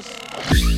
house.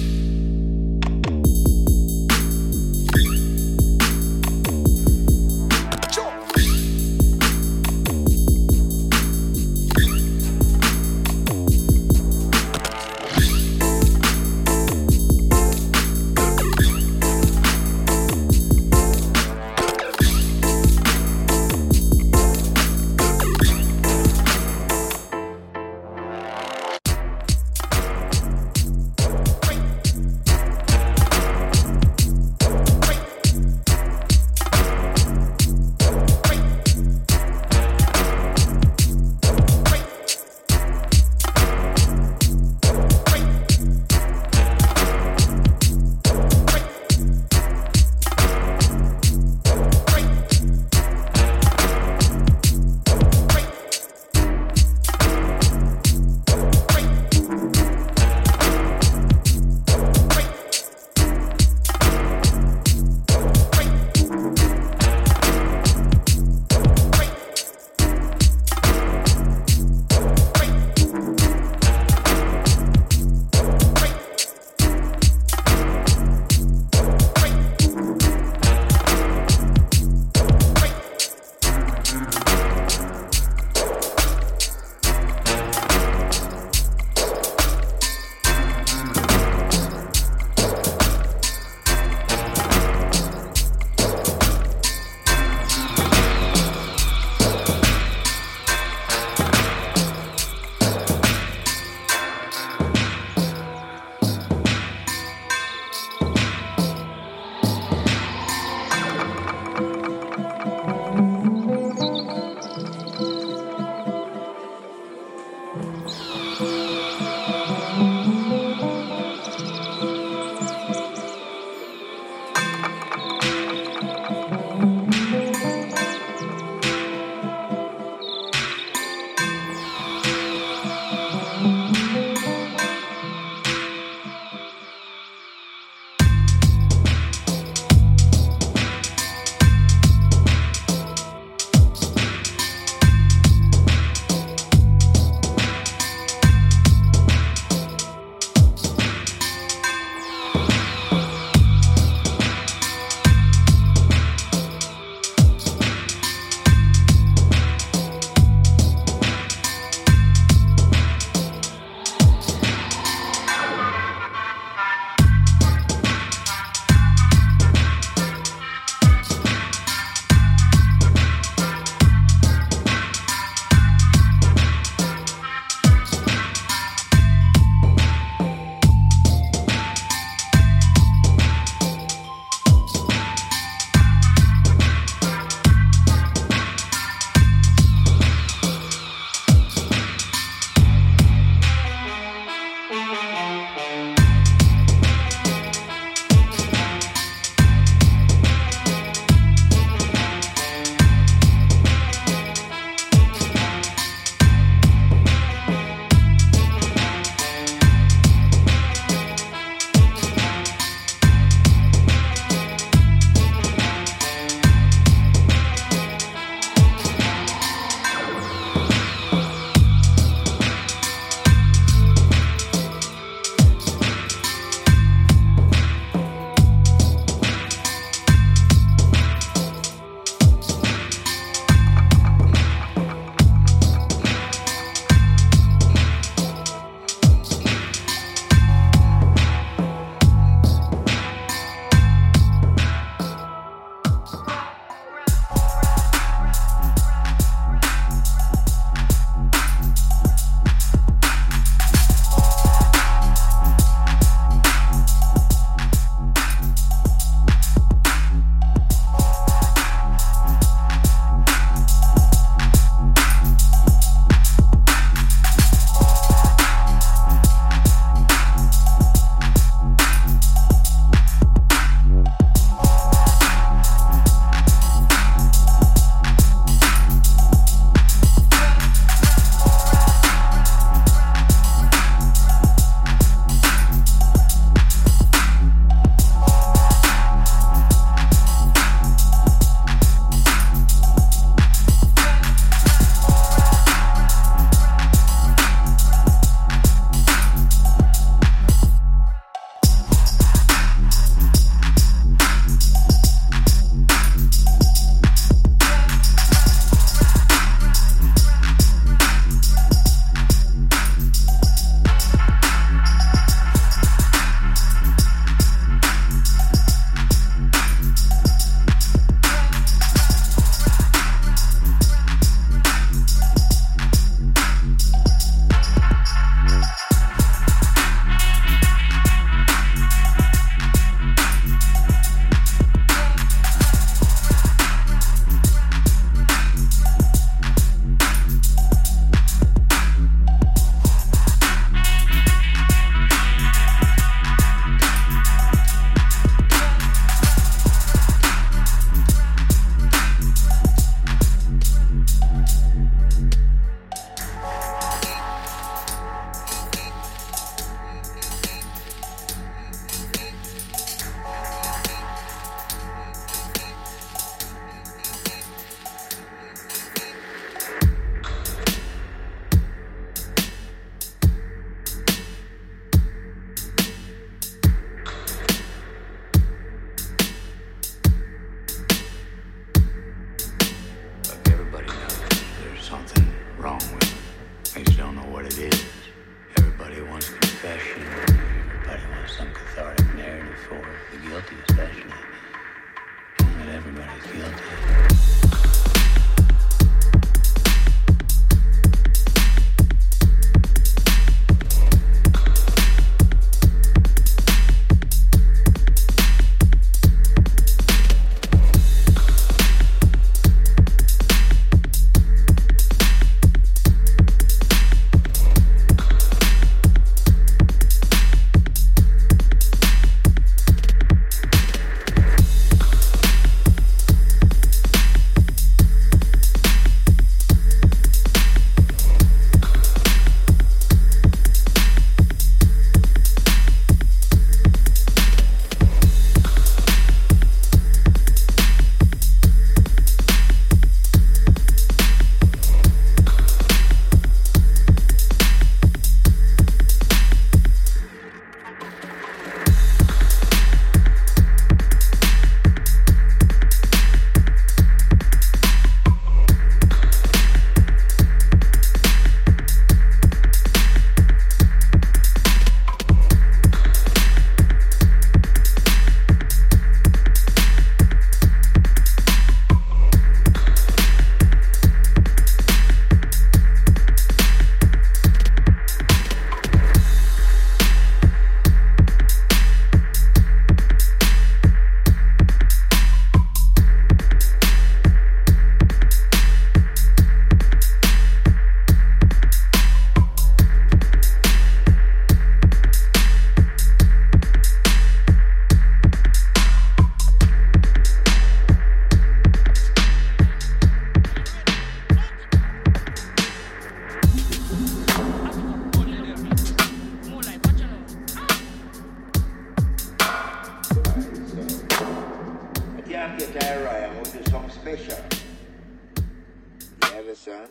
retire, I'm going to do something special. You understand?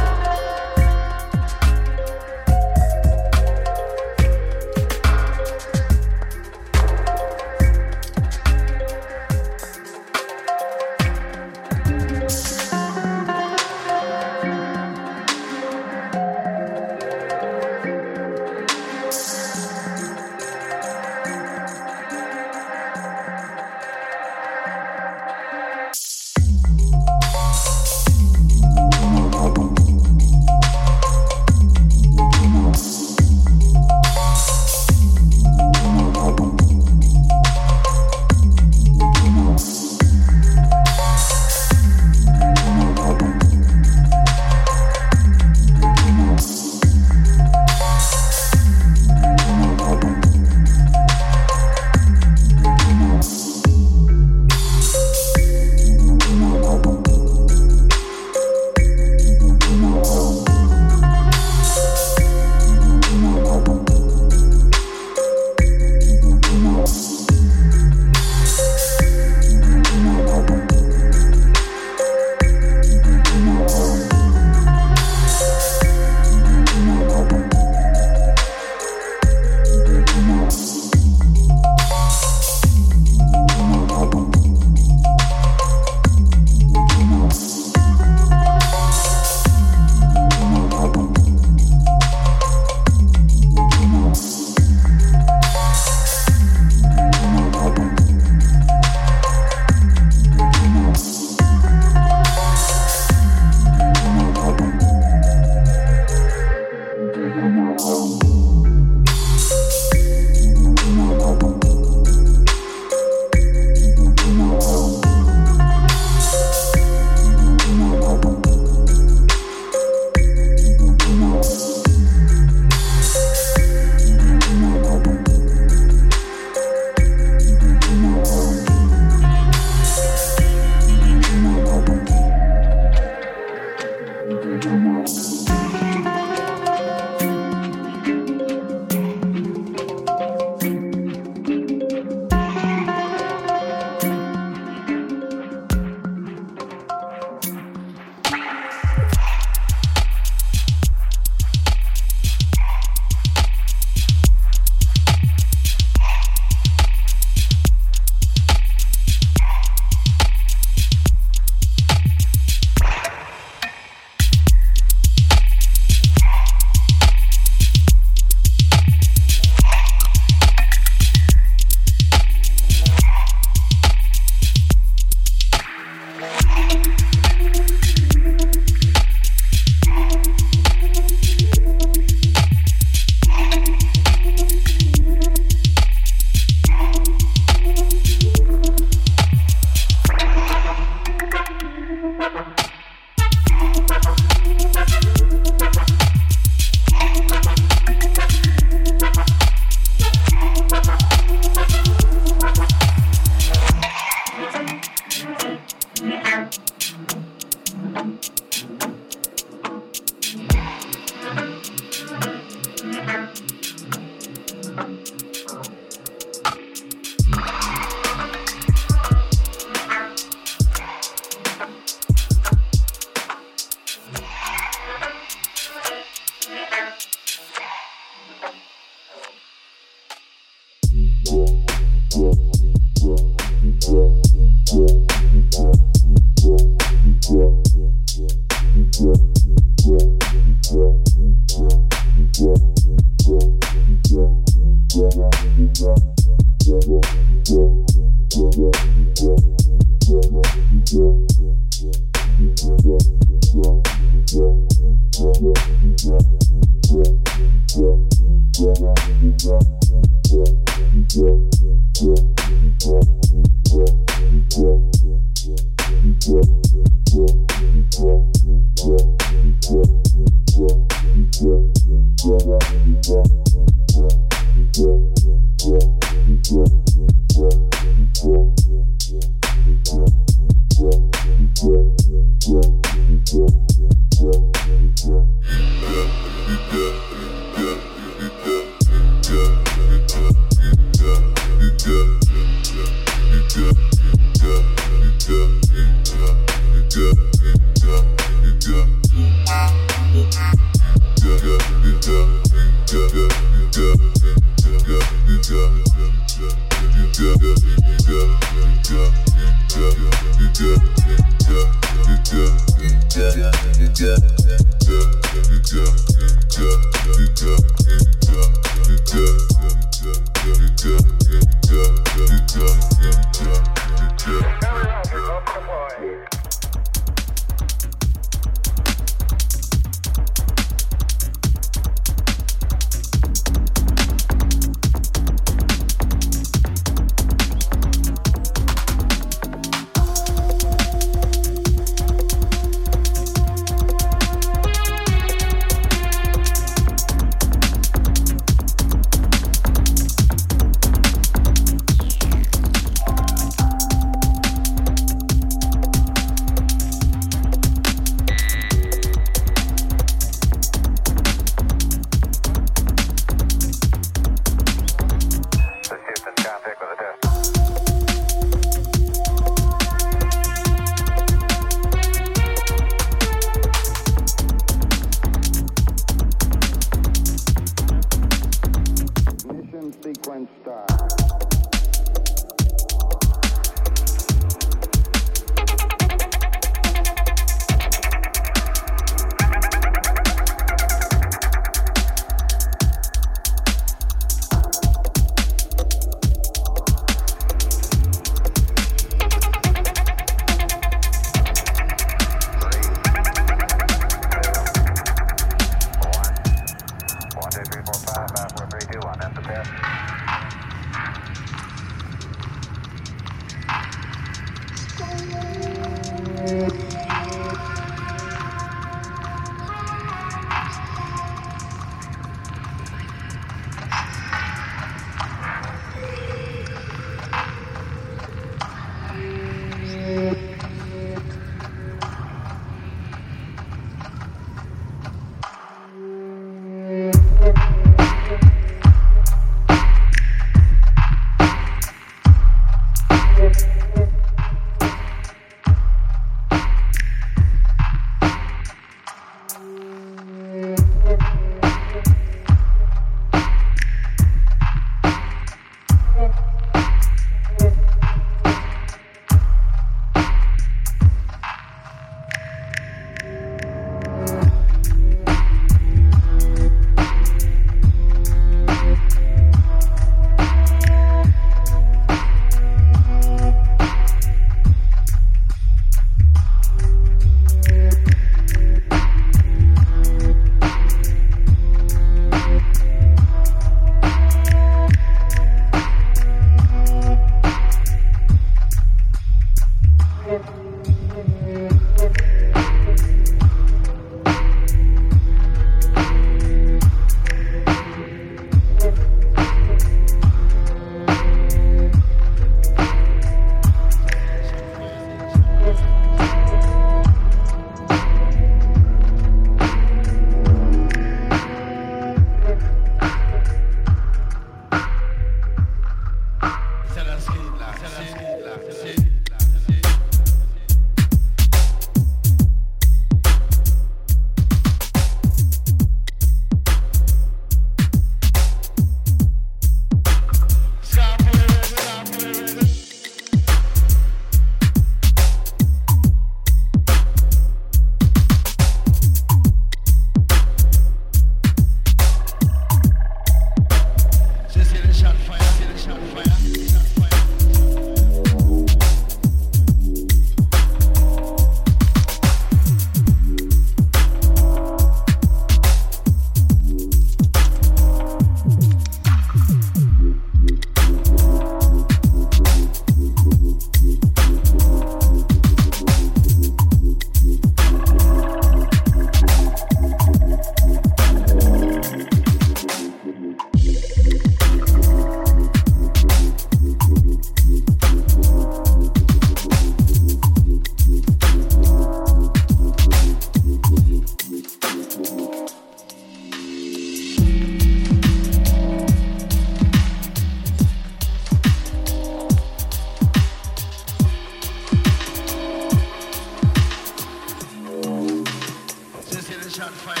is on fire.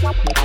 Nigga, they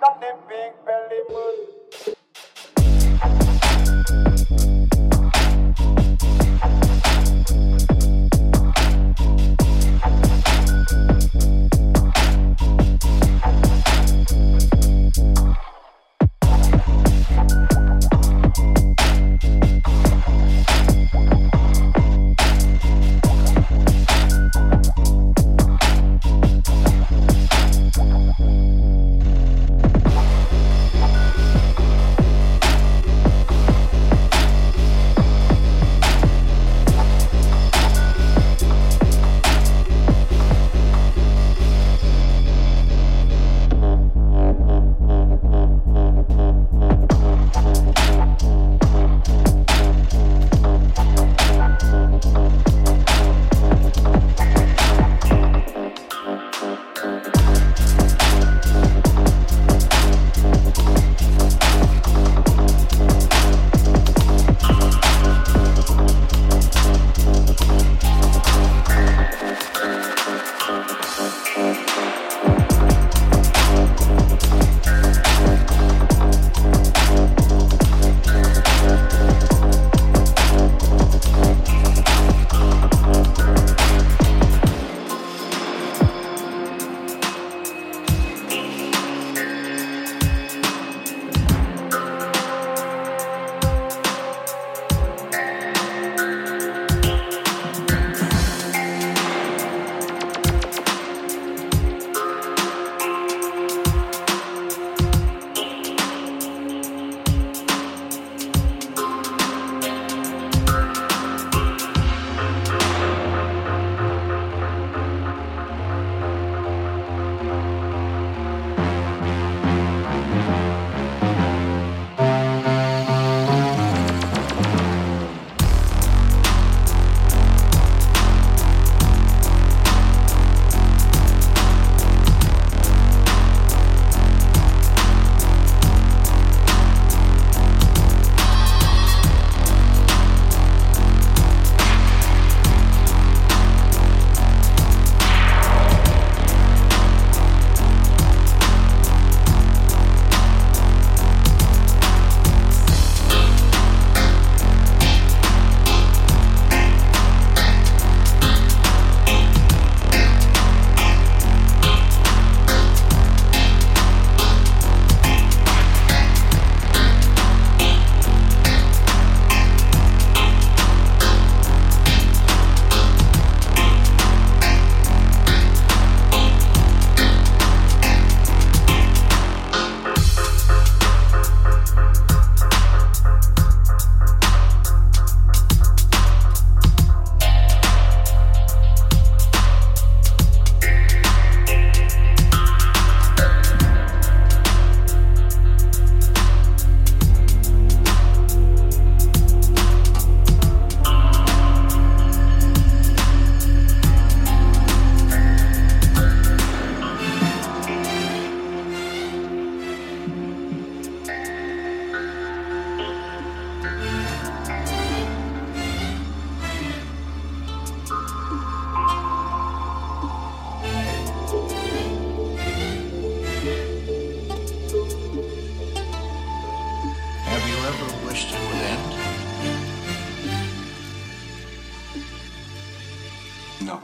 got them big belly, man. question would end? No.